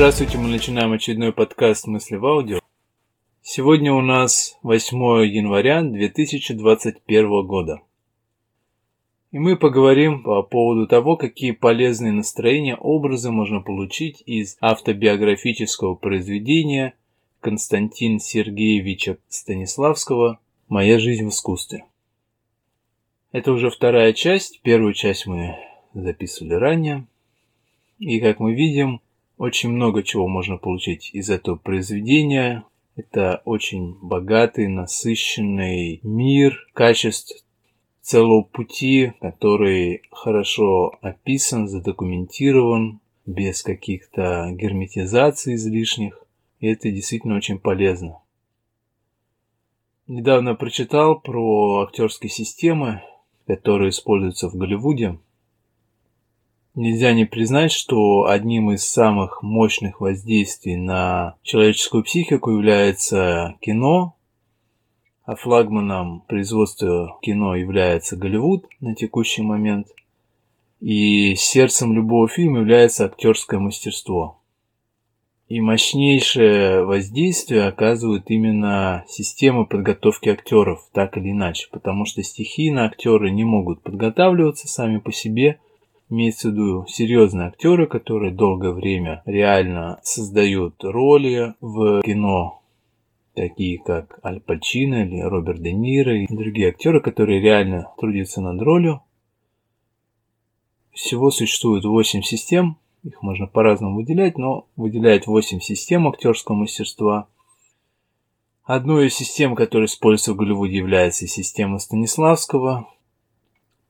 Здравствуйте, мы начинаем очередной подкаст «Мысли в аудио». Сегодня у нас 8 января 2021 года. И мы поговорим по поводу того, какие полезные настроения, образы можно получить из автобиографического произведения Константина Сергеевича Станиславского «Моя жизнь в искусстве». Это уже вторая часть, первую часть мы записывали ранее. И, как мы видим, очень много чего можно получить из этого произведения. Это очень богатый, насыщенный мир, качеств целого пути, который хорошо описан, задокументирован, без каких-то герметизаций излишних. И это действительно очень полезно. Недавно прочитал про актерские системы, которые используются в Голливуде. Нельзя не признать, что одним из самых мощных воздействий на человеческую психику является кино, а флагманом производства кино является Голливуд на текущий момент, и сердцем любого фильма является актерское мастерство. И мощнейшее воздействие оказывают именно системы подготовки актеров, так или иначе, потому что стихийно актеры не могут подготавливаться сами по себе. Имеется в виду серьезные актеры, которые долгое время реально создают роли в кино, такие как Аль Пачино или Роберт Де Ниро и другие актеры, которые реально трудятся над ролью. Всего существует 8 систем, их можно по-разному выделять, но выделяют 8 систем актерского мастерства. Одной из систем, которая используется в Голливуде, является система Станиславского.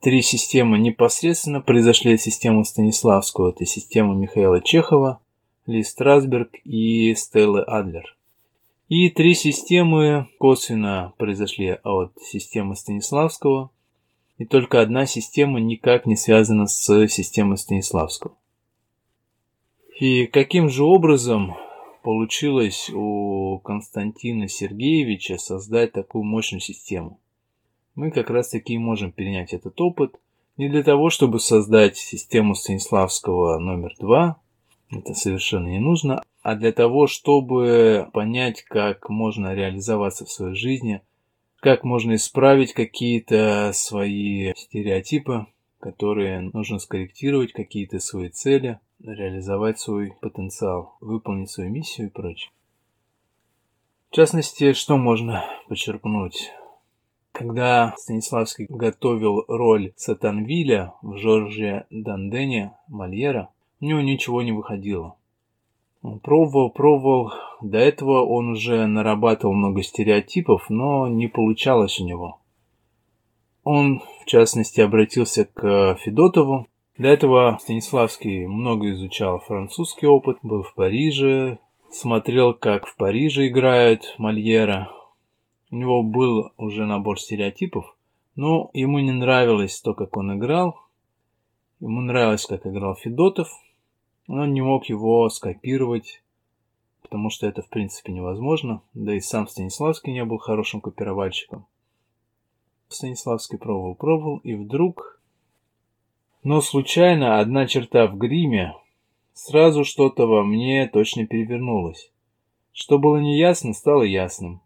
3 системы непосредственно произошли от системы Станиславского. Это система Михаила Чехова, Ли Страсберг и Стеллы Адлер. И 3 системы косвенно произошли от системы Станиславского. И только одна система никак не связана с системой Станиславского. И каким же образом получилось у Константина Сергеевича создать такую мощную систему? Мы как раз таки можем перенять этот опыт не для того, чтобы создать систему Станиславского номер 2, это совершенно не нужно, а для того, чтобы понять, как можно реализоваться в своей жизни, как можно исправить какие-то свои стереотипы, которые нужно скорректировать, какие-то свои цели, реализовать свой потенциал, выполнить свою миссию и прочее. В частности, что можно почерпнуть? Когда Станиславский готовил роль Сатанвиля в Жорже Дандене Мольера, у него ничего не выходило. Он пробовал. До этого он уже нарабатывал много стереотипов, но не получалось у него. Он, в частности, обратился к Федотову. До этого Станиславский много изучал французский опыт, был в Париже, смотрел, как в Париже играют Мольера. У него был уже набор стереотипов, но ему не нравилось то, как он играл. Ему нравилось, как играл Федотов, но он не мог его скопировать, потому что это, в принципе, невозможно. Да и сам Станиславский не был хорошим копировальщиком. Станиславский пробовал, и вдруг... Но случайно одна черта в гриме, сразу что-то во мне точно перевернулось. Что было неясно, стало ясным.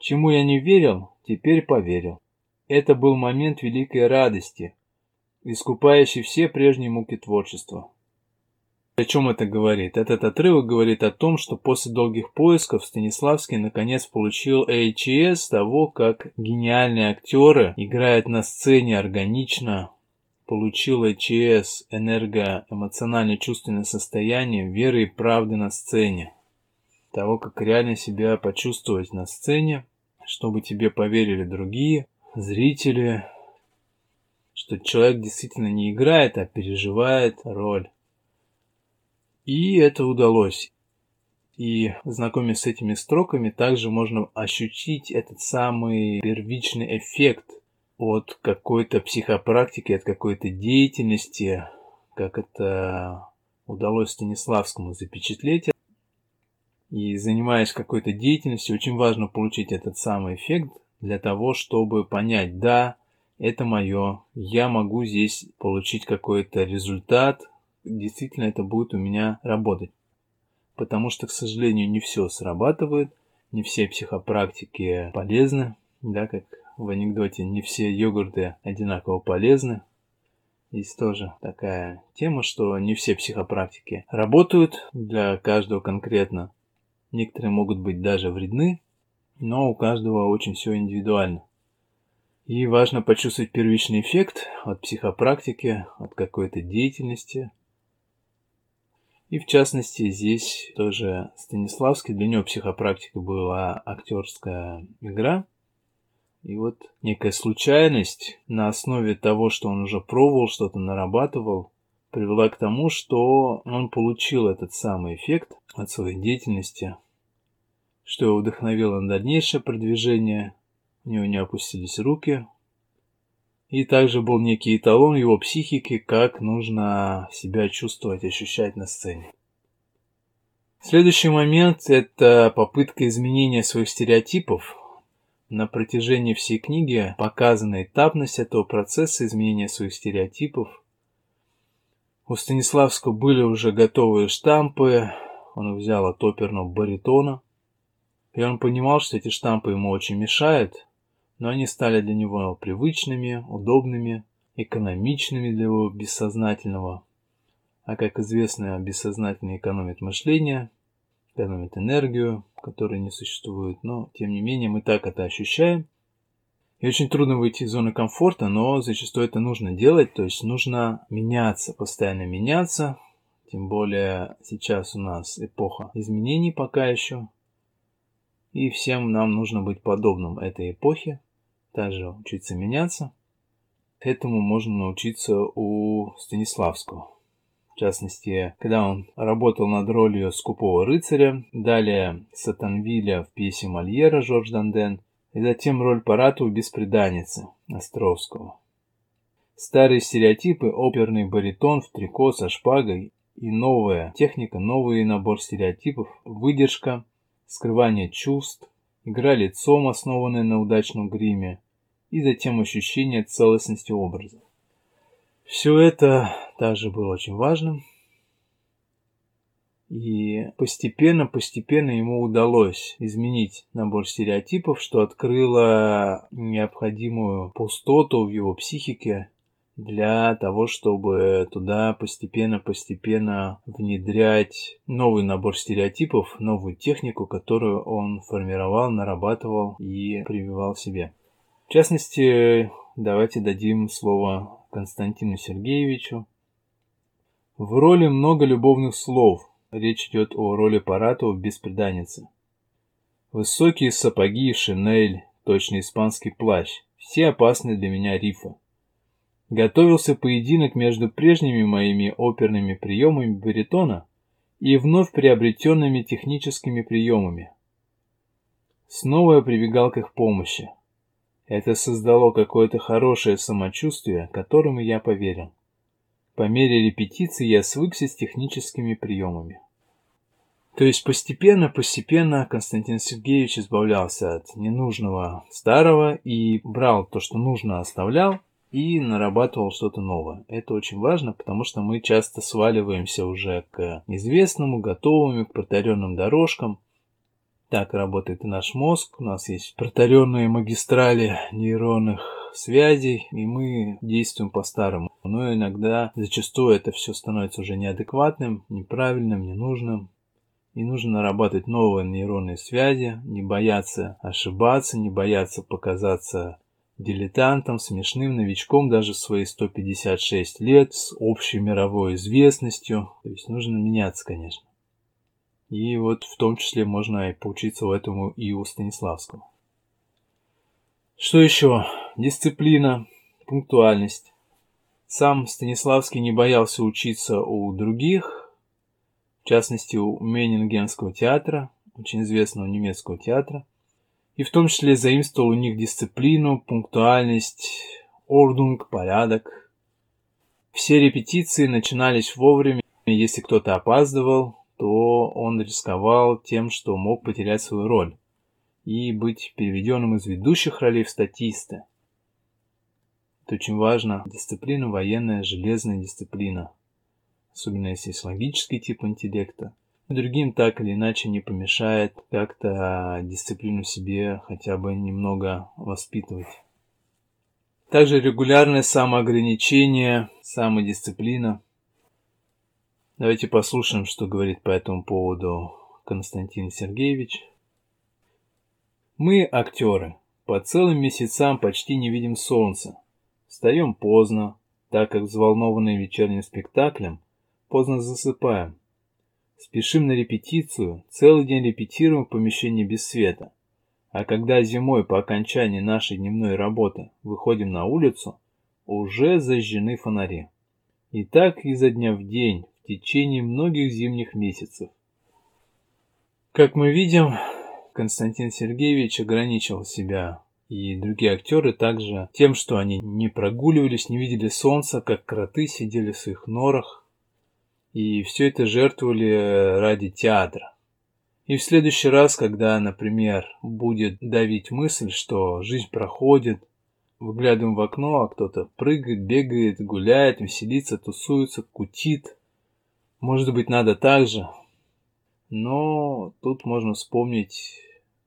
Чему я не верил, теперь поверил. Это был момент великой радости, искупающий все прежние муки творчества. О чем это говорит? Этот отрывок говорит о том, что после долгих поисков Станиславский наконец получил АЧС того, как гениальные актеры играют на сцене органично, получил АЧС энергоэмоционально-чувственное состояние веры и правды на сцене. Того, как реально себя почувствовать на сцене, чтобы тебе поверили другие, зрители, что человек действительно не играет, а переживает роль. И это удалось. И, знакомясь с этими строками, также можно ощутить этот самый первичный эффект от какой-то психопрактики, от какой-то деятельности, как это удалось Станиславскому запечатлеть. И занимаясь какой-то деятельностью, очень важно получить этот самый эффект для того, чтобы понять, да, это мое, я могу здесь получить какой-то результат, действительно это будет у меня работать. потому что, к сожалению, не все срабатывает, не все психопрактики полезны, да, как в анекдоте, не все йогурты одинаково полезны. Здесь тоже такая тема, что не все психопрактики работают для каждого конкретно. Некоторые могут быть даже вредны, но у каждого очень все индивидуально. И важно почувствовать первичный эффект от психопрактики, от какой-то деятельности. И в частности, здесь тоже Станиславский, для него психопрактика была актерская игра. И вот некая случайность на основе того, что он уже пробовал, что-то нарабатывал, привела к тому, что он получил этот самый эффект от своей деятельности, что его вдохновило на дальнейшее продвижение, у него не опустились руки. И также был некий эталон его психики, как нужно себя чувствовать, ощущать на сцене. Следующий момент – это попытка изменения своих стереотипов. На протяжении всей книги показана этапность этого процесса изменения своих стереотипов. У Станиславского были уже готовые штампы, он взял от оперного баритона, и он понимал, что эти штампы ему очень мешают, но они стали для него привычными, удобными, экономичными для его бессознательного. А как известно, бессознательно экономит мышление, экономит энергию, которой не существует, но тем не менее мы так это ощущаем. И очень трудно выйти из зоны комфорта, но зачастую это нужно делать, то есть нужно меняться, постоянно меняться, тем более сейчас у нас эпоха изменений пока еще. И всем нам нужно быть подобным этой эпохе, также учиться меняться. Этому можно научиться у Станиславского. В частности, когда он работал над ролью Скупого рыцаря, далее Сатанвиля в пьесе Мольера Жорж Данден, и затем роль Паратова в «Бесприданнице» Островского. Старые стереотипы, оперный баритон в трико со шпагой и новая техника, новый набор стереотипов, выдержка, скрывание чувств, игра лицом, основанная на удачном гриме, и затем ощущение целостности образа. Все это также было очень важным. И постепенно ему удалось изменить набор стереотипов, что открыло необходимую пустоту в его психике для того, чтобы туда постепенно внедрять новый набор стереотипов, новую технику, которую он формировал, нарабатывал и прививал себе. В частности, давайте дадим слово Константину Сергеевичу. В роли много любовных слов. Речь идет о роли Паратова в «Бесприданнице». Высокие сапоги, шинель, точно испанский плащ. Все опасны для меня рифы. Готовился поединок между прежними моими оперными приемами баритона и вновь приобретенными техническими приемами. Снова я прибегал к их помощи. Это создало какое-то хорошее самочувствие, которому я поверил. По мере репетиции я свыкся с техническими приемами. То есть постепенно Константин Сергеевич избавлялся от ненужного старого и брал то, что нужно, оставлял и нарабатывал что-то новое. Это очень важно, потому что мы часто сваливаемся уже к известному, готовым, к протаренным дорожкам. Так работает и наш мозг, у нас есть протаренные магистрали нейронных связей, и мы действуем по-старому. Но иногда, зачастую, это все становится уже неадекватным, неправильным, ненужным. И нужно нарабатывать новые нейронные связи, не бояться ошибаться, не бояться показаться дилетантом, смешным новичком даже в свои 156 лет, с общей мировой известностью. То есть нужно меняться, конечно. И вот в том числе можно и поучиться этому и у Станиславского. Что еще? Дисциплина, пунктуальность. Сам Станиславский не боялся учиться у других, в частности у Менингенского театра, очень известного немецкого театра. И в том числе заимствовал у них дисциплину, пунктуальность, ордунг, порядок. Все репетиции начинались вовремя, если кто-то опаздывал, то он рисковал тем, что мог потерять свою роль и быть переведенным из ведущих ролей в статиста. Это очень важно. Дисциплина военная, железная дисциплина. Особенно если есть логический тип интеллекта. другим так или иначе не помешает как-то дисциплину себе хотя бы немного воспитывать. Также регулярное самоограничение, самодисциплина. Давайте послушаем, что говорит по этому поводу Константин Сергеевич. Мы, актеры, по целым месяцам почти не видим солнца. Встаем поздно, так как взволнованные вечерним спектаклем, поздно засыпаем. Спешим на репетицию, целый день репетируем в помещении без света. А когда зимой по окончании нашей дневной работы выходим на улицу, уже зажжены фонари. И так изо дня в день, в течение многих зимних месяцев. Как мы видим, Константин Сергеевич ограничил себя и другие актеры также тем, что они не прогуливались, не видели солнца, как кроты сидели в своих норах. И все это жертвовали ради театра. И в следующий раз, когда, например, будет давить мысль, что жизнь проходит, выглядываем в окно, а кто-то прыгает, бегает, гуляет, веселится, тусуется, кутит. Может быть, надо так же. Но тут можно вспомнить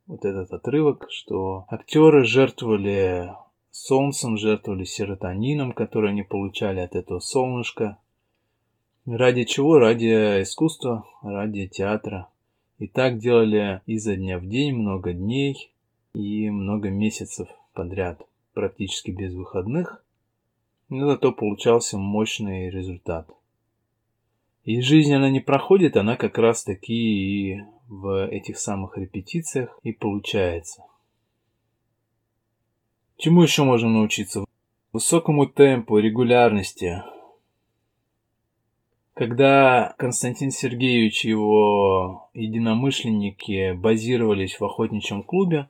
вот этот отрывок, что актеры жертвовали солнцем, жертвовали серотонином, который они получали от этого солнышка. Ради чего? Ради искусства, ради театра. И так делали изо дня в день, много дней и много месяцев подряд, практически без выходных, но зато получался мощный результат. И жизнь, она не проходит, она как раз таки и в этих самых репетициях и получается. Чему еще можно научиться? Высокому темпу, регулярности. Когда Константин Сергеевич и его единомышленники базировались в охотничьем клубе,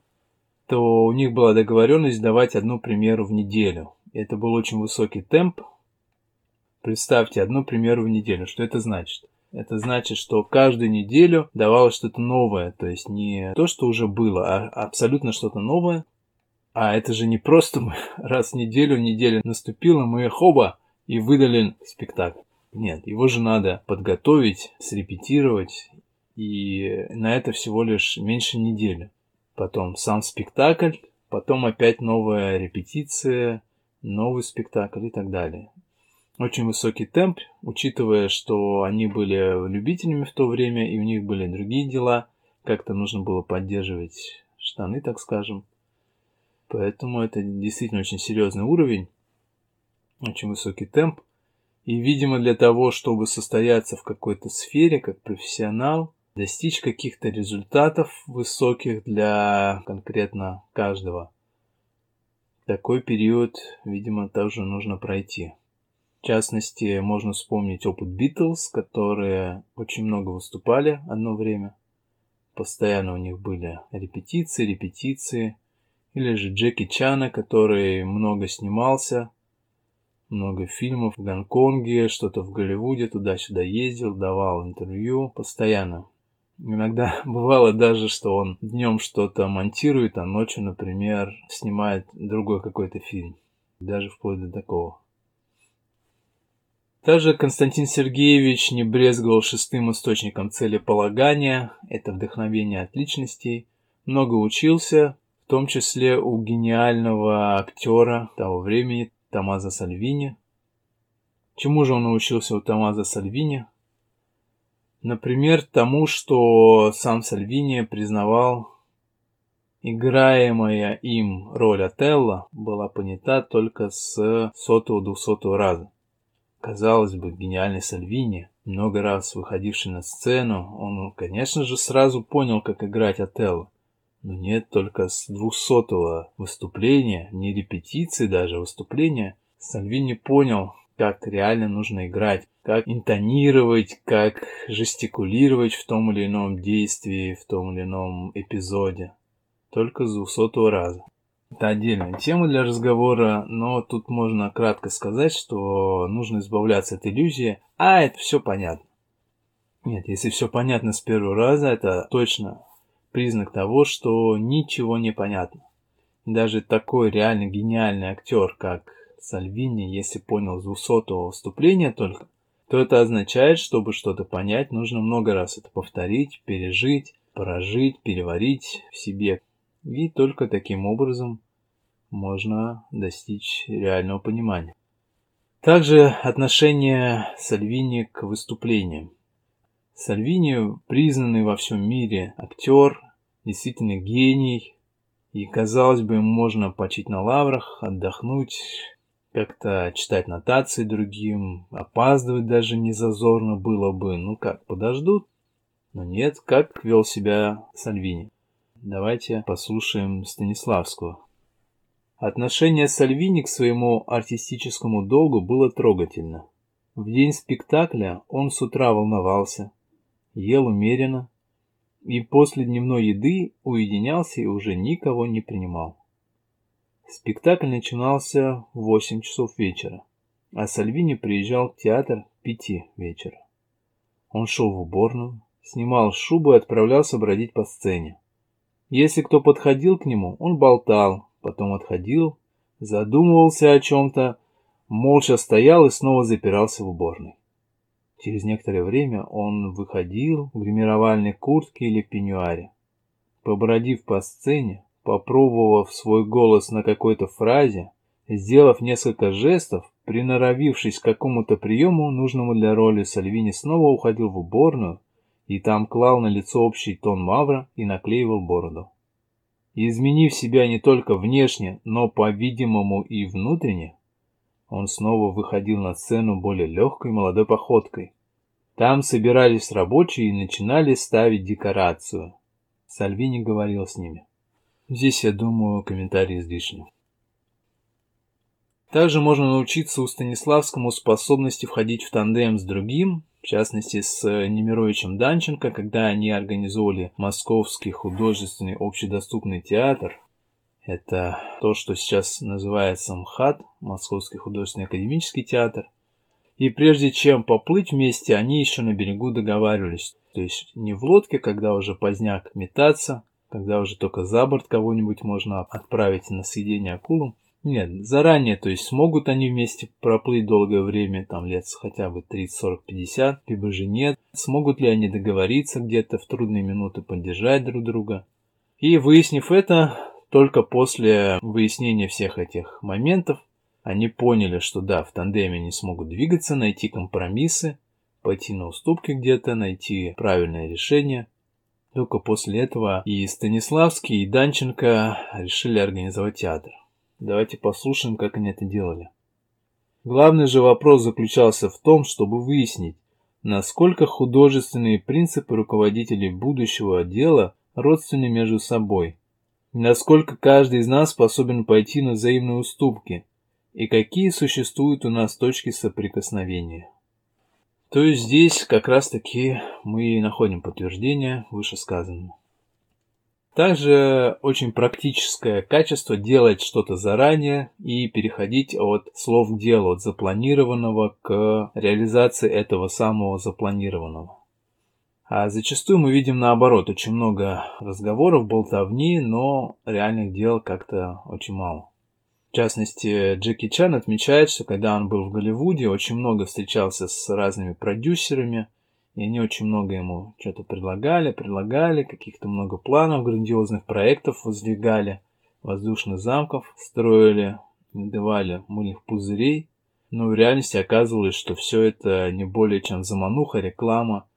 то у них была договоренность давать одну премьеру в неделю. Это был очень высокий темп. Представьте, одну премьеру в неделю. Что это значит? Это значит, что каждую неделю давалось что-то новое. То есть не то, что уже было, а абсолютно что-то новое. А это же не просто мы раз в неделю, неделя наступила, мы хоба и выдали спектакль. Нет, его же надо подготовить, срепетировать. И на это всего лишь меньше недели. Потом сам спектакль, потом опять новая репетиция, новый спектакль и так далее. Очень высокий темп, учитывая, что они были любителями в то время, и у них были другие дела. Как-то нужно было поддерживать штаны, так скажем. Поэтому это действительно очень серьезный уровень, очень высокий темп. И, видимо, для того, чтобы состояться в какой-то сфере, как профессионал, достичь каких-то результатов высоких для конкретно каждого. Такой период, видимо, также нужно пройти. В частности, можно вспомнить опыт Битлз, которые очень много выступали одно время. Постоянно у них были репетиции. Или же Джеки Чана, который много снимался. Много фильмов в Гонконге, что-то в Голливуде, туда-сюда ездил, давал интервью постоянно. Иногда бывало даже, что он днем что-то монтирует, а ночью, например, снимает другой какой-то фильм. Даже вплоть до такого. Также Константин Сергеевич не брезговал шестым источником целеполагания, это вдохновение от личностей. Много учился, в том числе у гениального актера того времени, Томазо Сальвини. Чему же он научился у Томазо Сальвини? Например, тому, что сам Сальвини признавал, играемая им роль Отелло была понята только с 100-200 раза. Казалось бы, гениальный Сальвини, много раз выходивший на сцену, он, конечно же, сразу понял, как играть Отелло. Но нет, только с 200-го выступления, не репетиции даже, выступления, Сальвини понял, как реально нужно играть, как интонировать, как жестикулировать в том или ином действии, в том или ином эпизоде. Только с 200-го раза. Это отдельная тема для разговора, но тут можно кратко сказать, что нужно избавляться от иллюзии, а это все понятно. Нет, если все понятно с первого раза, это точно признак того, что ничего не понятно. Даже такой реально гениальный актер, как Сальвини, если понял с 200-го выступления только, то это означает, чтобы что-то понять, нужно много раз это повторить, пережить, прожить, переварить в себе. И только таким образом можно достичь реального понимания. Также отношение Сальвини к выступлениям. Сальвини признанный во всем мире актер, действительно гений. И, казалось бы, можно почить на лаврах, отдохнуть, как-то читать нотации другим, опаздывать даже не зазорно было бы. Ну как, подождут? Но нет, как вел себя Сальвини. Давайте послушаем Станиславского. Отношение Сальвини к своему артистическому долгу было трогательно. В день спектакля он с утра волновался, ел умеренно и после дневной еды уединялся и уже никого не принимал. Спектакль начинался в 8 часов вечера, а Сальвини приезжал в театр к 5 вечера. Он шел в уборную, снимал шубу и отправлялся бродить по сцене. Если кто подходил к нему, он болтал, потом отходил, задумывался о чем-то, молча стоял и снова запирался в уборной. Через некоторое время он выходил в гримировальной куртке или пеньюаре. Побродив по сцене, попробовав свой голос на какой-то фразе, сделав несколько жестов, приноровившись к какому-то приему, нужному для роли, Сальвини снова уходил в уборную и там клал на лицо общий тон мавра и наклеивал бороду. Изменив себя не только внешне, но, по-видимому, и внутренне, он снова выходил на сцену более легкой молодой походкой. Там собирались рабочие и начинали ставить декорацию. Сальвини говорил с ними. Здесь, я думаю, комментарий излишний. Также можно научиться у Станиславскому способности входить в тандем с другим, в частности, с Немировичем-Данченко, когда они организовали Московский художественный общедоступный театр. Это то, что сейчас называется МХАТ, Московский художественный академический театр. И прежде чем поплыть вместе, они еще на берегу договаривались. То есть не в лодке, когда уже поздняк метаться, когда уже только за борт кого-нибудь можно отправить на съедение акулам. Нет, заранее, то есть смогут они вместе проплыть долгое время, там лет хотя бы 30, 40, 50, либо же нет. Смогут ли они договориться где-то в трудные минуты, поддержать друг друга. И выяснив это, только после выяснения всех этих моментов, они поняли, что да, в тандеме они смогут двигаться, найти компромиссы, пойти на уступки где-то, найти правильное решение. Только после этого и Станиславский, и Данченко решили организовать театр. Давайте послушаем, как они это делали. Главный же вопрос заключался в том, чтобы выяснить, насколько художественные принципы руководителей будущего отдела родственны между собой, насколько каждый из нас способен пойти на взаимные уступки и какие существуют у нас точки соприкосновения. То есть здесь как раз-таки мы и находим подтверждение вышесказанному. Также очень практическое качество делать что-то заранее и переходить от слов к делу, от запланированного к реализации этого самого запланированного. А зачастую мы видим наоборот, очень много разговоров, болтовни, но реальных дел как-то очень мало. В частности, Джеки Чан отмечает, что когда он был в Голливуде, очень много встречался с разными продюсерами, и они очень много ему что-то предлагали, каких-то много планов, грандиозных проектов воздвигали, воздушных замков строили, надевали мыльных пузырей. Но в реальности оказывалось, что все это не более чем замануха, реклама.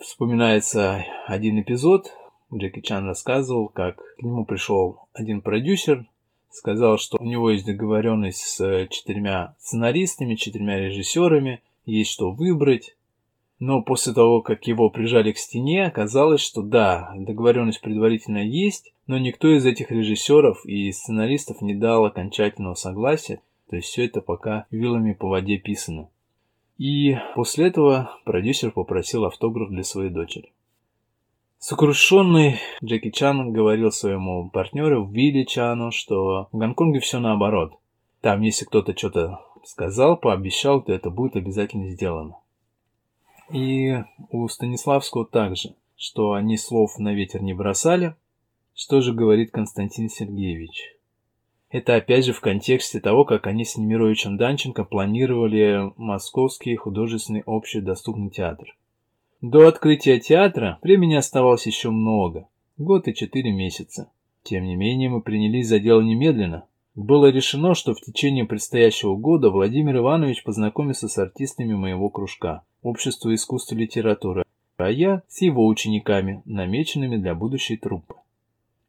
Вспоминается один эпизод. Джеки Чан рассказывал, как к нему пришел один продюсер, сказал, что у него есть договоренность с 4 сценаристами, 4 режиссерами, есть что выбрать. Но после того, как его прижали к стене, оказалось, что да, договоренность предварительно есть, но никто из этих режиссеров и сценаристов не дал окончательного согласия, то есть все это пока вилами по воде писано. И после этого продюсер попросил автограф для своей дочери. Сокрушенный Джеки Чан говорил своему партнеру Вилли Чану, что в Гонконге все наоборот. Там, если кто-то что-то сказал, пообещал, то это будет обязательно сделано. И у Станиславского также, что они слов на ветер не бросали. Что же говорит Константин Сергеевич? Это опять же в контексте того, как они с Немировичем-Данченко планировали Московский художественный общедоступный театр. До открытия театра времени оставалось еще много, 1 год и 4 месяца. Тем не менее, мы принялись за дело немедленно. Было решено, что в течение предстоящего года Владимир Иванович познакомится с артистами моего кружка «Общество искусства и литературы», а я с его учениками, намеченными для будущей труппы.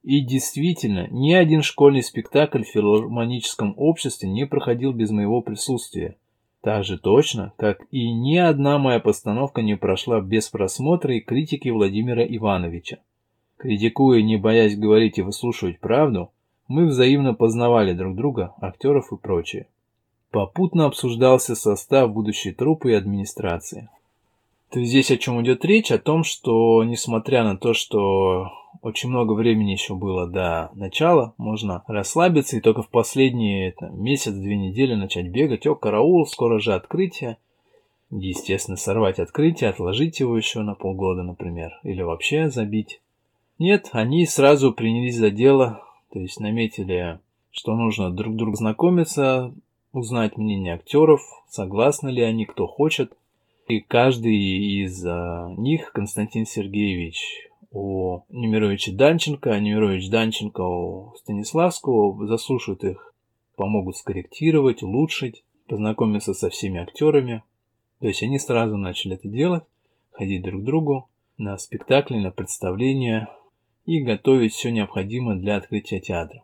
И действительно, ни один школьный спектакль в филармоническом обществе не проходил без моего присутствия. Так же точно, как и ни одна моя постановка не прошла без просмотра и критики Владимира Ивановича. Критикуя, не боясь говорить и выслушивать правду, мы взаимно познавали друг друга, актеров и прочее. Попутно обсуждался состав будущей труппы и администрации. То есть здесь о чем идет речь? О том, что несмотря на то, что очень много времени еще было до начала, можно расслабиться и только в последние месяц-2 недели начать бегать. О, караул, скоро же открытие. Естественно, сорвать открытие, отложить его еще на полгода, например, или вообще забить. Нет, они сразу принялись за дело, то есть наметили, что нужно друг с другом знакомиться, узнать мнение актеров, согласны ли они, кто хочет. И каждый из них, Константин Сергеевич о Немировиче-Данченко, а Немирович-Данченко о Станиславского, заслушают их, помогут скорректировать, улучшить, познакомиться со всеми актерами. То есть они сразу начали это делать, ходить друг к другу на спектакли, на представления и готовить все необходимое для открытия театра.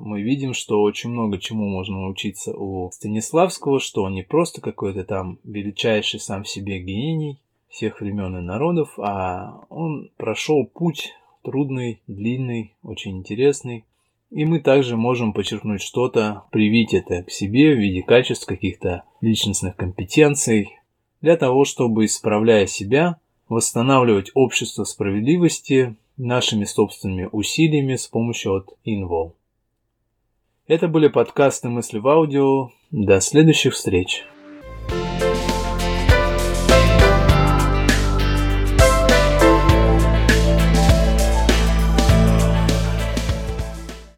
Мы видим, что очень много чему можно научиться у Станиславского, что он не просто какой-то там величайший сам в себе гений всех времен и народов, а он прошел путь трудный, длинный, очень интересный. И мы также можем почерпнуть что-то, привить это к себе в виде качеств, каких-то личностных компетенций, для того, чтобы, исправляя себя, восстанавливать общество справедливости нашими собственными усилиями с помощью от Инвол. Это были подкасты «Мысли в аудио». До следующих встреч!